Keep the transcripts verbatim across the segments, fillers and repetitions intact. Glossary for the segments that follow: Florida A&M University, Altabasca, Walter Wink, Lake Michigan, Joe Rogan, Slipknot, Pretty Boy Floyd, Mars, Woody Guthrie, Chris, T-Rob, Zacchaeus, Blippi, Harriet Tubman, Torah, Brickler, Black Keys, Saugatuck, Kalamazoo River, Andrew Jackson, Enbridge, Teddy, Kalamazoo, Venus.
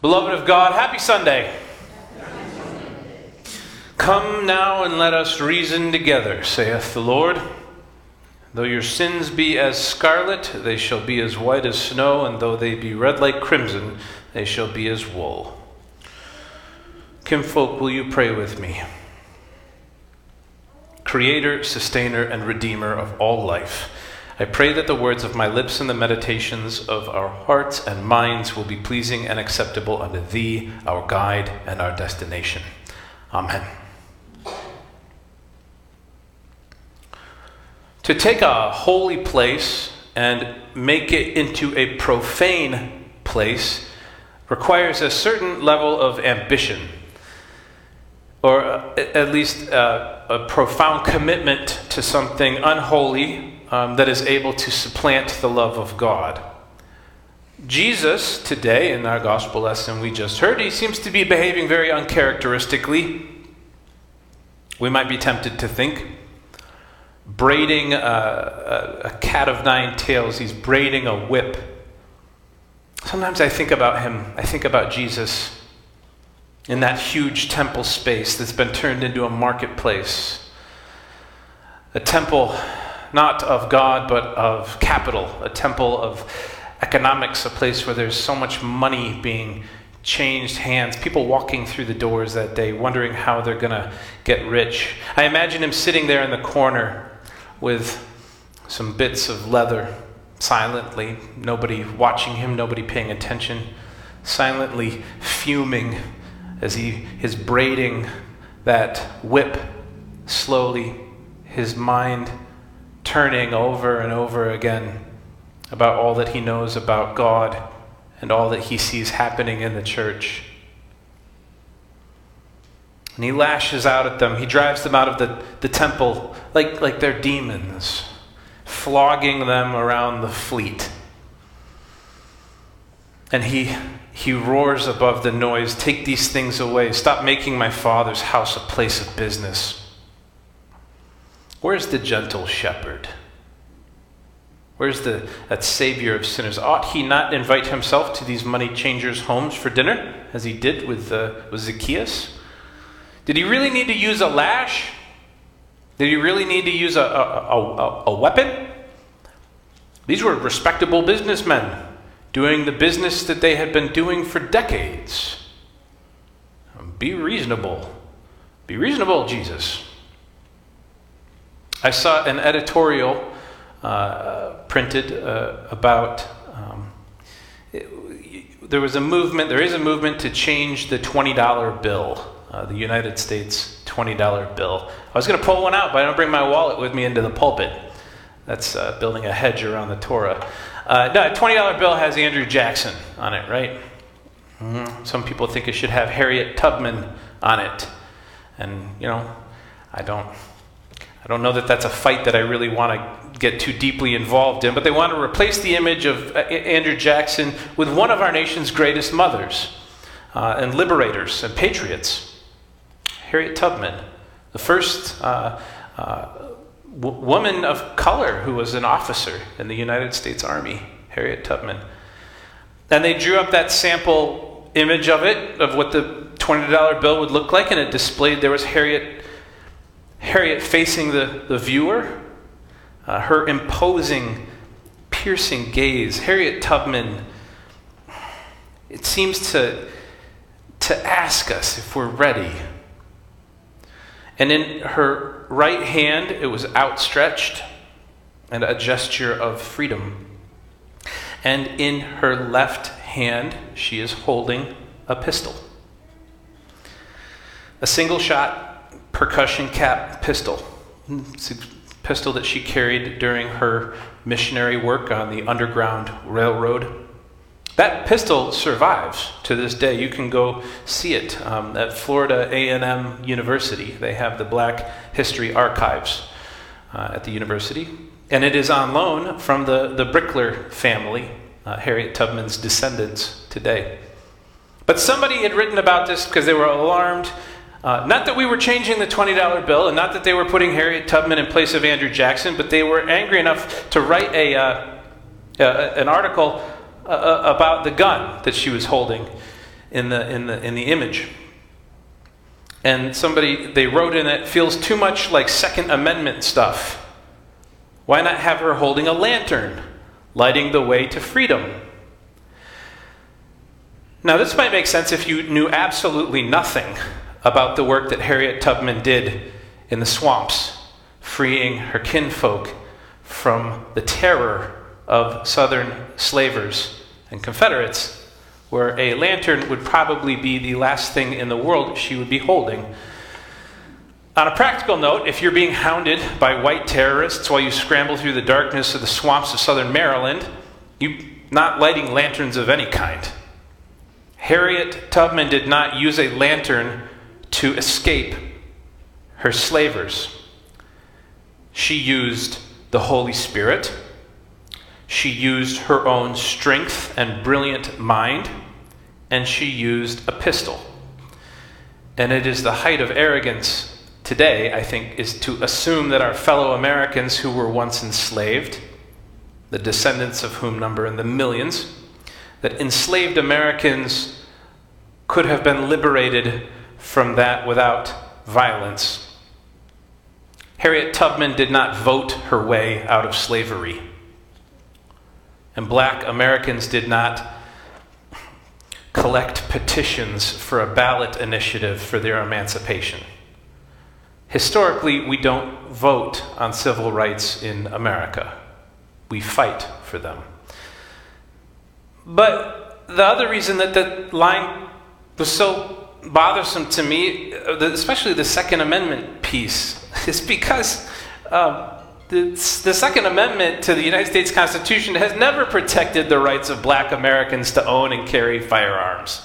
Beloved of God, happy Sunday. Come now and let us reason together, saith the Lord. Though your sins be as scarlet, they shall be as white as snow, and though they be red like crimson, they shall be as wool. Kinfolk, will you pray with me? Creator, sustainer, and redeemer of all life, I pray that the words of my lips and the meditations of our hearts and minds will be pleasing and acceptable unto Thee, our guide and our destination. Amen. To take a holy place and make it into a profane place requires a certain level of ambition, or at least a, a profound commitment to something unholy, Um, that is able to supplant the love of God. Jesus, today, in our gospel lesson we just heard, he seems to be behaving very uncharacteristically. We might be tempted to think, braiding a, a, a cat of nine tails, he's braiding a whip. Sometimes I think about him, I think about Jesus in that huge temple space that's been turned into a marketplace. A temple not of God, but of capital, a temple of economics, a place where there's so much money being changed hands, people walking through the doors that day wondering how they're going to get rich. I imagine him sitting there in the corner with some bits of leather, silently, nobody watching him, nobody paying attention, silently fuming as he is braiding that whip slowly, his mind turning over and over again about all that he knows about God and all that he sees happening in the church. And he lashes out at them. He drives them out of the, the temple like, like they're demons, flogging them around the fleet. And he, he roars above the noise, "Take these things away. Stop making my Father's house a place of business." Where's the gentle shepherd? Where's the that savior of sinners? Ought he not invite himself to these money changers' homes for dinner, as he did with, uh, with Zacchaeus? Did he really need to use a lash? Did he really need to use a, a, a, a weapon? These were respectable businessmen doing the business that they had been doing for decades. Be reasonable. Be reasonable, Jesus. I saw an editorial uh, printed uh, about, um, it, there was a movement, there is a movement to change the twenty dollar bill, uh, the United States twenty dollar bill. I was going to pull one out, but I don't bring my wallet with me into the pulpit. That's uh, building a hedge around the Torah. Uh, no, a twenty dollar bill has Andrew Jackson on it, right? Mm-hmm. Some people think it should have Harriet Tubman on it. And, you know, I don't... I don't know that that's a fight that I really want to get too deeply involved in, but they want to replace the image of Andrew Jackson with one of our nation's greatest mothers uh, and liberators and patriots, Harriet Tubman, the first uh, uh, w- woman of color who was an officer in the United States Army, Harriet Tubman. And they drew up that sample image of it, of what the twenty dollar bill would look like, and it displayed there was Harriet Harriet facing the, the viewer, uh, her imposing, piercing gaze. Harriet Tubman, it seems to, to ask us if we're ready. And in her right hand, it was outstretched and a gesture of freedom. And in her left hand, she is holding a pistol. A single shot percussion cap pistol. It's a pistol that she carried during her missionary work on the Underground Railroad. That pistol survives to this day. You can go see it um, at Florida A and M University. They have the Black History Archives uh, at the university. And it is on loan from the, the Brickler family, uh, Harriet Tubman's descendants today. But somebody had written about this because they were alarmed. Uh, not that we were changing the twenty dollar bill, and not that they were putting Harriet Tubman in place of Andrew Jackson, but they were angry enough to write a uh, uh, an article uh, about the gun that she was holding in the in the in the image. And somebody, they wrote in it, feels too much like Second Amendment stuff. Why not have her holding a lantern, lighting the way to freedom? Now, this might make sense if you knew absolutely nothing about the work that Harriet Tubman did in the swamps, freeing her kinfolk from the terror of Southern slavers and Confederates, where a lantern would probably be the last thing in the world she would be holding. On a practical note, if you're being hounded by white terrorists while you scramble through the darkness of the swamps of southern Maryland, you're not lighting lanterns of any kind. Harriet Tubman did not use a lantern to escape her slavers. She used the Holy Spirit. She used her own strength and brilliant mind, and she used a pistol. And it is the height of arrogance today, I think, is to assume that our fellow Americans who were once enslaved, the descendants of whom number in the millions, that enslaved Americans could have been liberated from that without violence. Harriet Tubman did not vote her way out of slavery. And black Americans did not collect petitions for a ballot initiative for their emancipation. Historically, we don't vote on civil rights in America. We fight for them. But the other reason that that line was so bothersome to me, especially the Second Amendment piece, is because um, The, the Second Amendment to the United States Constitution has never protected the rights of black Americans to own and carry firearms.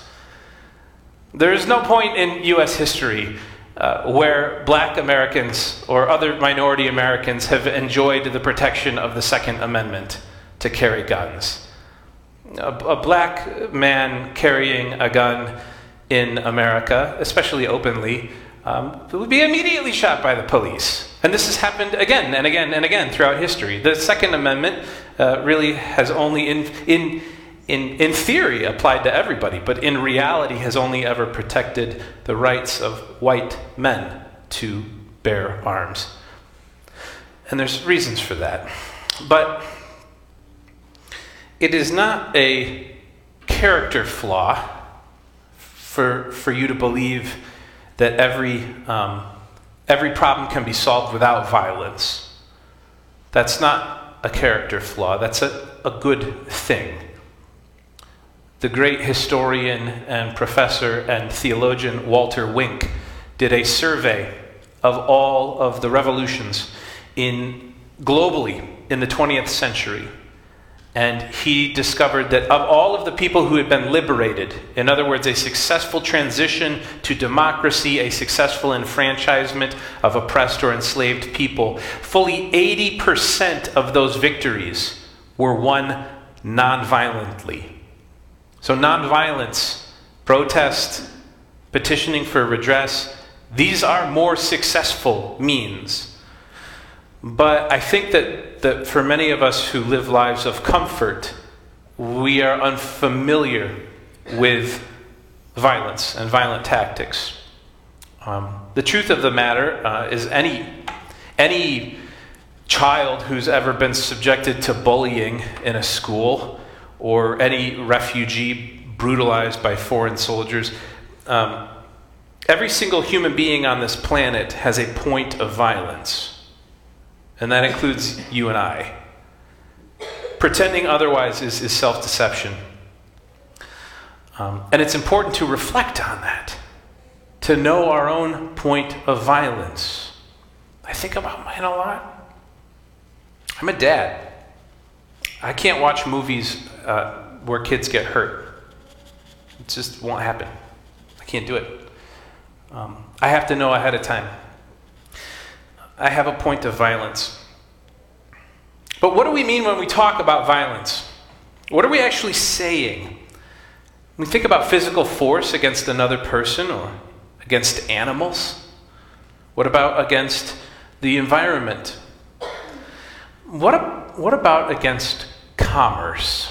There is no point in U S history uh, where black Americans or other minority Americans have enjoyed the protection of the Second Amendment to carry guns. A, a black man carrying a gun in America, especially openly, Um, would be immediately shot by the police. And this has happened again and again and again throughout history. The Second Amendment uh, really has only, in, in, in, in theory, applied to everybody, but in reality has only ever protected the rights of white men to bear arms. And there's reasons for that. But it is not a character flaw for, for you to believe that every um, every problem can be solved without violence. That's not a character flaw. That's a, a good thing. The great historian and professor and theologian Walter Wink did a survey of all of the revolutions in globally in the twentieth century. And he discovered that of all of the people who had been liberated, in other words, a successful transition to democracy, a successful enfranchisement of oppressed or enslaved people, fully eighty percent of those victories were won nonviolently. So nonviolence, protest, petitioning for redress, these are more successful means. But I think that, that for many of us who live lives of comfort, we are unfamiliar with violence and violent tactics. Um, the truth of the matter uh, is any, any child who's ever been subjected to bullying in a school or any refugee brutalized by foreign soldiers, um, every single human being on this planet has a point of violence. And that includes you and I. Pretending otherwise is, is self-deception. Um, and it's important to reflect on that, to know our own point of violence. I think about mine a lot. I'm a dad. I can't watch movies uh, where kids get hurt. It just won't happen. I can't do it. Um, I have to know ahead of time. I have a point of violence. But what do we mean when we talk about violence? What are we actually saying? When we think about physical force against another person or against animals. What about against the environment? What, what about against commerce?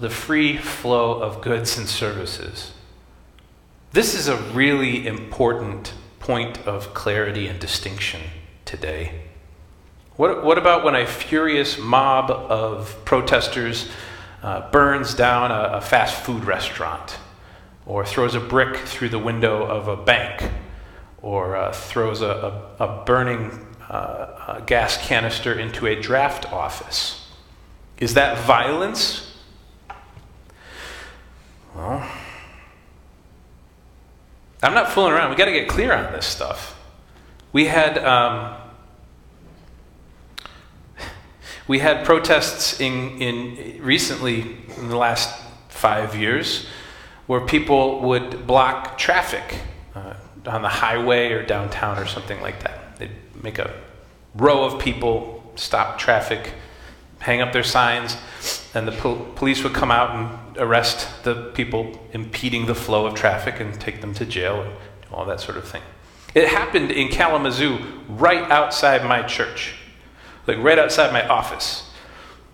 The free flow of goods and services. This is a really important point of clarity and distinction today. What, what about when a furious mob of protesters uh, burns down a, a fast food restaurant, or throws a brick through the window of a bank, or uh, throws a, a, a burning uh, a gas canister into a draft office? Is that violence? Well, I'm not fooling around. We got to get clear on this stuff. We had um, we had protests in in recently in the last five years where people would block traffic uh, on the highway or downtown or something like that. They'd make a row of people, stop traffic, hang up their signs, and the pol- police would come out and arrest the people impeding the flow of traffic and take them to jail and do all that sort of thing. It happened in Kalamazoo right outside my church, like right outside my office.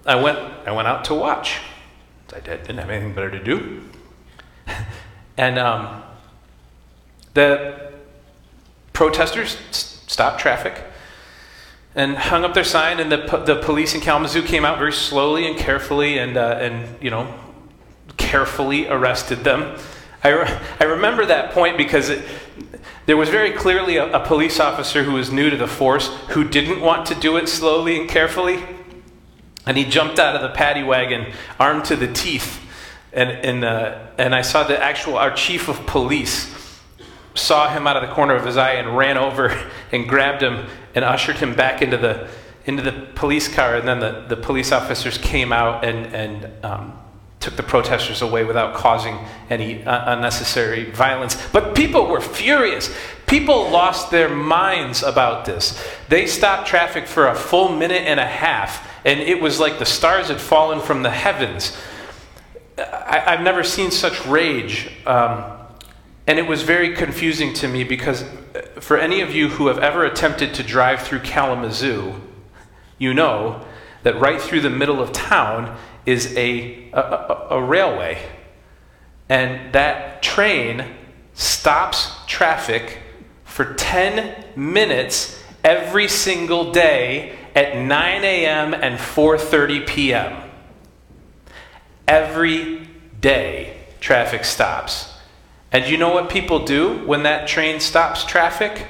I went, I went out to watch. I didn't have anything better to do. And um, the protesters s- stopped traffic and hung up their sign, and the po- the police in Kalamazoo came out very slowly and carefully, and uh, and you know, carefully arrested them. I re- I remember that point because it, there was very clearly a, a police officer who was new to the force who didn't want to do it slowly and carefully, and he jumped out of the paddy wagon armed to the teeth. And and uh, and I saw the actual, our chief of police saw him out of the corner of his eye and ran over and grabbed him and ushered him back into the into the police car. And then the, the police officers came out and and um, took the protesters away without causing any uh, unnecessary violence. But people were furious. People lost their minds about this. They stopped traffic for a full minute and a half, and it was like the stars had fallen from the heavens. I, I've never seen such rage, um, and it was very confusing to me because for any of you who have ever attempted to drive through Kalamazoo, you know that right through the middle of town is a, a, a, a railway, and that train stops traffic for ten minutes every single day at nine a.m. and four thirty p.m. Every day, traffic stops. And you know what people do when that train stops traffic?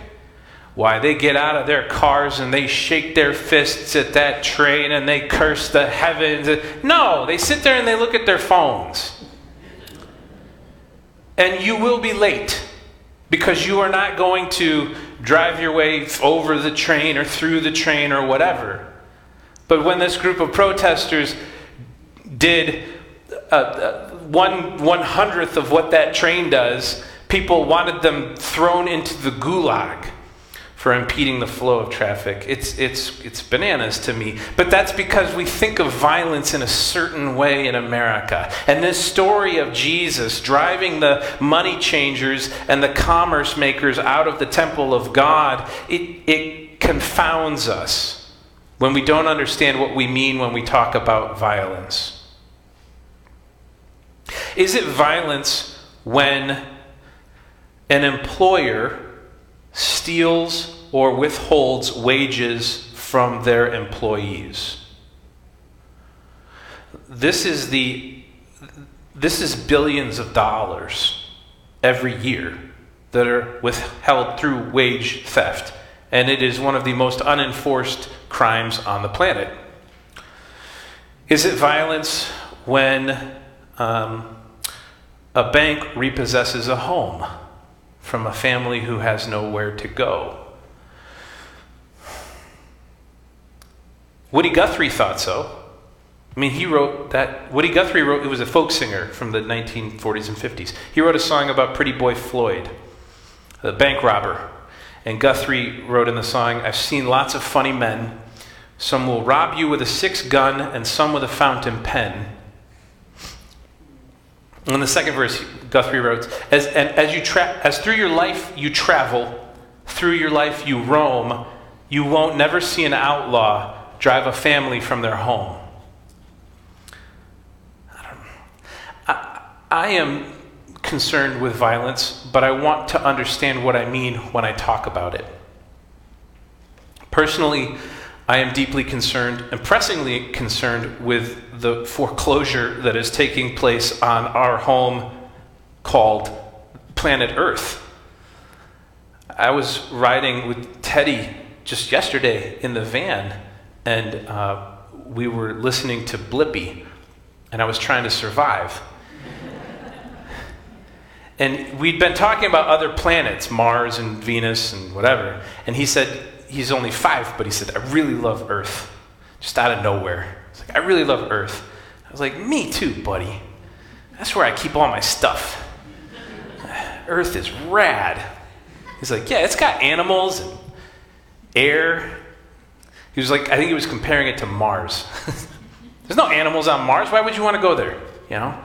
Why, they get out of their cars and they shake their fists at that train and they curse the heavens. No, they sit there and they look at their phones. And you will be late because you are not going to drive your way over the train or through the train or whatever. But when this group of protesters did Uh, one one hundredth of what that train does, people wanted them thrown into the gulag for impeding the flow of traffic. It's it's it's bananas to me. But that's because we think of violence in a certain way in America. And this story of Jesus driving the money changers and the commerce makers out of the temple of God, it it confounds us when we don't understand what we mean when we talk about violence. Is it violence when an employer steals or withholds wages from their employees? This is the this is billions of dollars every year that are withheld through wage theft, and it is one of the most unenforced crimes on the planet. Is it violence when Um, a bank repossesses a home from a family who has nowhere to go? Woody Guthrie thought so. I mean, he wrote that. Woody Guthrie wrote, it was a folk singer from the nineteen forties and fifties. He wrote a song about Pretty Boy Floyd, the bank robber. And Guthrie wrote in the song, "I've seen lots of funny men. Some will rob you with a six-gun and some with a fountain pen." In the second verse, Guthrie wrote, "As and as you tra- as through your life you travel, through your life you roam, you won't never see an outlaw drive a family from their home." I don't know. I, I am concerned with violence, but I want to understand what I mean when I talk about it. Personally, I am deeply concerned, pressingly concerned, with the foreclosure that is taking place on our home called planet Earth. I was riding with Teddy just yesterday in the van, and uh, we were listening to Blippi, and I was trying to survive. And we'd been talking about other planets, Mars and Venus and whatever, and he said, he's only five, but he said, I really love Earth, just out of nowhere. He's like, I really love Earth. I was like, me too, buddy. That's where I keep all my stuff. Earth is rad. He's like, yeah, it's got animals and air. He was like, I think he was comparing it to Mars. There's no animals on Mars. Why would you want to go there? You know?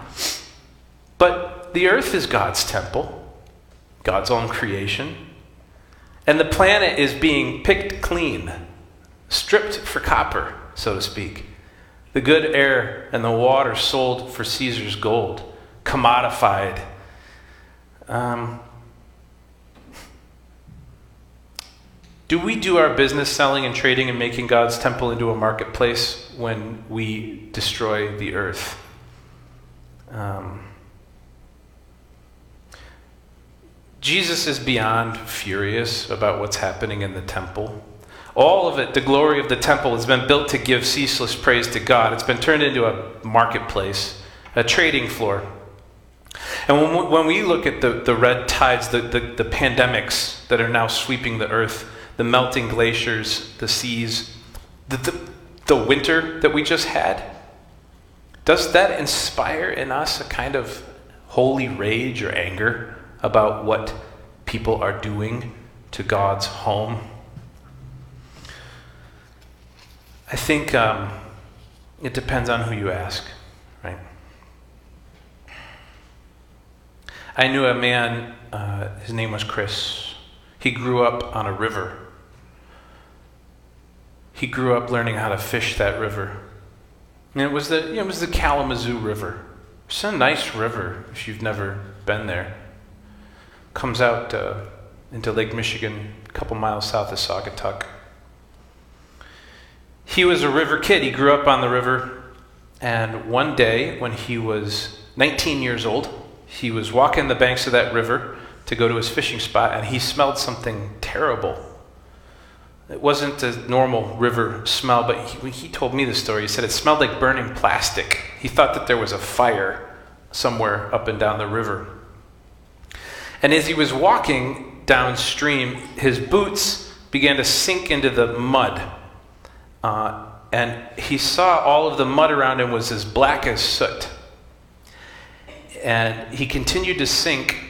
But the Earth is God's temple, God's own creation. And the planet is being picked clean, stripped for copper, so to speak. The good air and the water sold for Caesar's gold, commodified. Um, do we do our business selling and trading and making God's temple into a marketplace when we destroy the earth? Um, Jesus is beyond furious about what's happening in the temple. All of it, the glory of the temple, has been built to give ceaseless praise to God. It's been turned into a marketplace, a trading floor. And when we, when we look at the, the red tides, the, the, the pandemics that are now sweeping the earth, the melting glaciers, the seas, the, the, the winter that we just had, does that inspire in us a kind of holy rage or anger about what people are doing to God's home? I think um, it depends on who you ask, right? I knew a man, uh, his name was Chris. He grew up on a river. He grew up learning how to fish that river. And it was the, it was the Kalamazoo River. It's a nice river if you've never been there. Comes out uh, into Lake Michigan, a couple miles south of Saugatuck. He was a river kid. He grew up on the river. And one day, when he was nineteen years old, he was walking the banks of that river to go to his fishing spot, and he smelled something terrible. It wasn't a normal river smell, but he, he told me the story. He said it smelled like burning plastic. He thought that there was a fire somewhere up and down the river. And as he was walking downstream, his boots began to sink into the mud. Uh, and he saw all of the mud around him was as black as soot. And he continued to sink.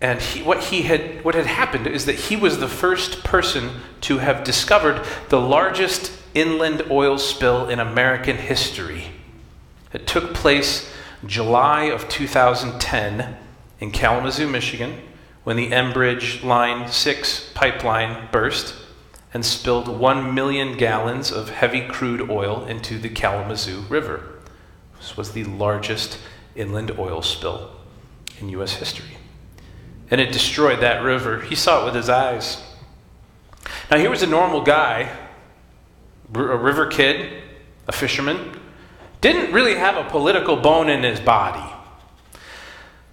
And he, what, he had, what had happened is that he was the first person to have discovered the largest inland oil spill in American history. It took place July of two thousand ten. In Kalamazoo, Michigan, when the Enbridge Line six pipeline burst and spilled one million gallons of heavy crude oil into the Kalamazoo River. This was the largest inland oil spill in U S history. And it destroyed that river. He saw it with his eyes. Now here was a normal guy, a river kid, a fisherman, didn't really have a political bone in his body.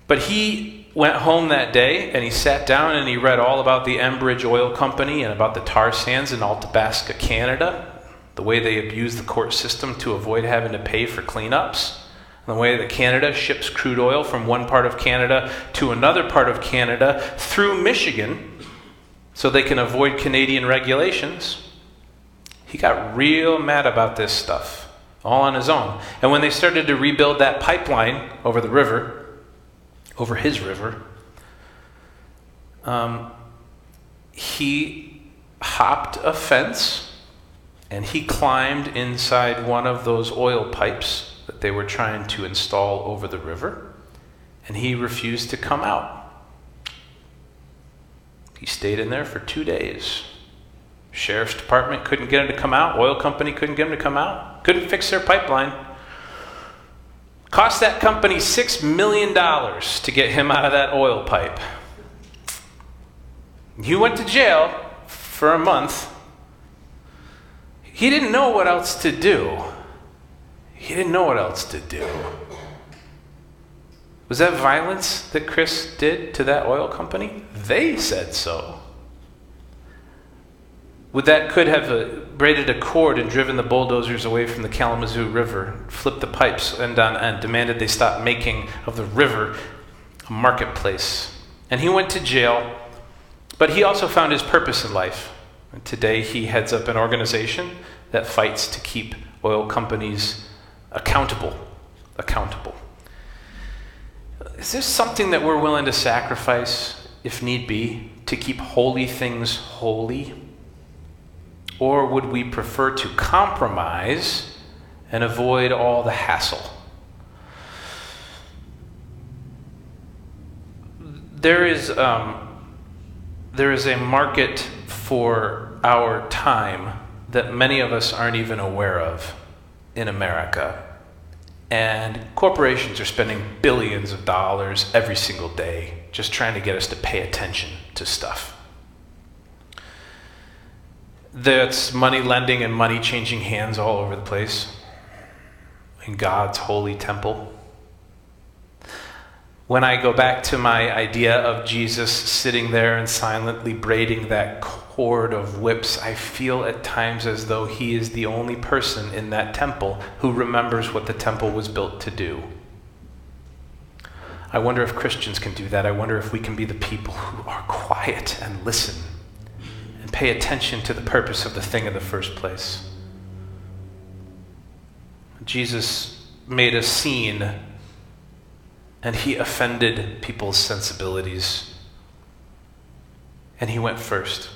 But he went home that day, and he sat down and he read all about the Enbridge Oil Company and about the tar sands in Altabasca, Canada, the way they abuse the court system to avoid having to pay for cleanups, and the way that Canada ships crude oil from one part of Canada to another part of Canada through Michigan so they can avoid Canadian regulations. He got real mad about this stuff, all on his own. And when they started to rebuild that pipeline over the river, over his river, um, he hopped a fence and he climbed inside one of those oil pipes that they were trying to install over the river, and he refused to come out. He stayed in there for two days. Sheriff's department couldn't get him to come out. Oil company couldn't get him to come out. Couldn't fix their pipeline. Cost that company six million dollars to get him out of that oil pipe. He went to jail for a month. He didn't know what else to do. He didn't know what else to do. Was that violence that Chris did to that oil company? They said so. Would that could have braided a cord and driven the bulldozers away from the Kalamazoo River, flipped the pipes end on end, demanded they stop making of the river a marketplace. And he went to jail, but he also found his purpose in life. And today he heads up an organization that fights to keep oil companies accountable, accountable. Is there something that we're willing to sacrifice, if need be, to keep holy things holy? Or would we prefer to compromise and avoid all the hassle? There is, um, there is a market for our time that many of us aren't even aware of in America. And corporations are spending billions of dollars every single day just trying to get us to pay attention to stuff. That's money lending and money changing hands all over the place in God's holy temple. When I go back to my idea of Jesus sitting there and silently braiding that cord of whips, I feel at times as though he is the only person in that temple who remembers what the temple was built to do. I wonder if Christians can do that. I wonder if we can be the people who are quiet and listen and pay attention to the purpose of the thing in the first place. Jesus made a scene, and he offended people's sensibilities. And he went first.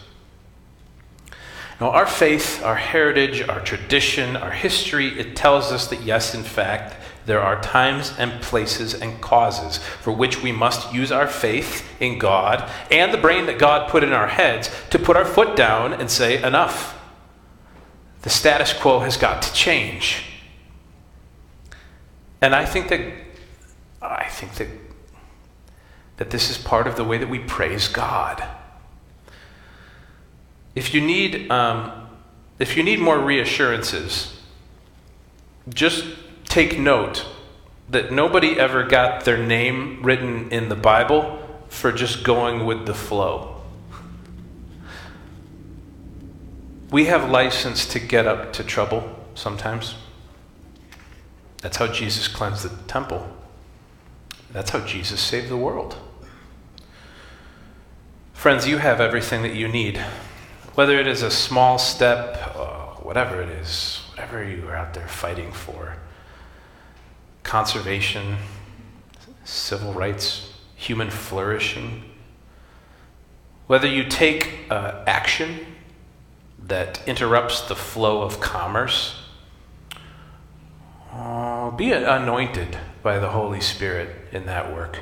Now, our faith, our heritage, our tradition, our history, it tells us that yes, in fact, there are times and places and causes for which we must use our faith in God and the brain that God put in our heads to put our foot down and say, enough. The status quo has got to change. And I think that I think that, that this is part of the way that we praise God. If you need, um, if you need more reassurances, just take note that nobody ever got their name written in the Bible for just going with the flow. We have license to get up to trouble sometimes. That's how Jesus cleansed the temple. That's how Jesus saved the world. Friends, you have everything that you need. Whether it is a small step, oh, whatever it is, whatever you are out there fighting for, conservation, civil rights, human flourishing, whether you take uh, action that interrupts the flow of commerce, oh, be anointed by the Holy Spirit in that work.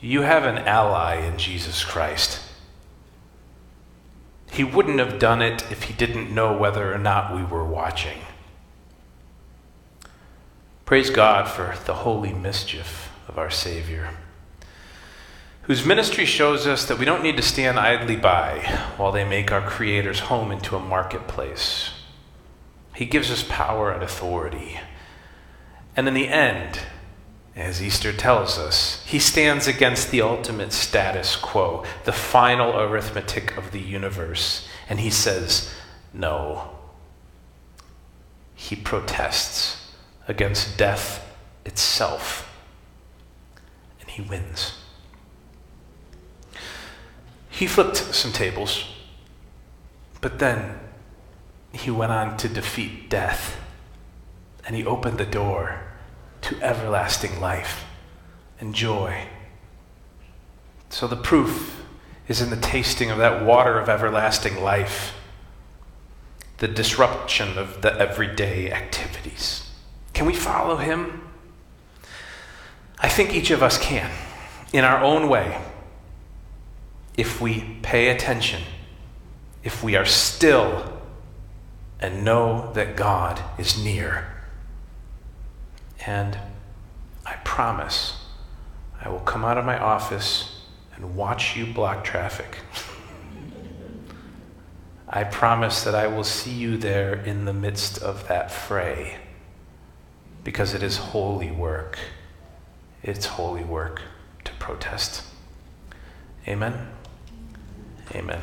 You have an ally in Jesus Christ. He wouldn't have done it if he didn't know whether or not we were watching. Praise God for the holy mischief of our Savior, whose ministry shows us that we don't need to stand idly by while they make our Creator's home into a marketplace. He gives us power and authority. And in the end, as Easter tells us, he stands against the ultimate status quo, the final arithmetic of the universe. And he says, no. He protests against death itself. And he wins. He flipped some tables, but then he went on to defeat death. And he opened the door to everlasting life and joy. So the proof is in the tasting of that water of everlasting life, the disruption of the everyday activities. Can we follow him? I think each of us can, in our own way, if we pay attention, if we are still and know that God is near. And I promise I will come out of my office and watch you block traffic. I promise that I will see you there in the midst of that fray, because it is holy work. It's holy work to protest. Amen. Amen.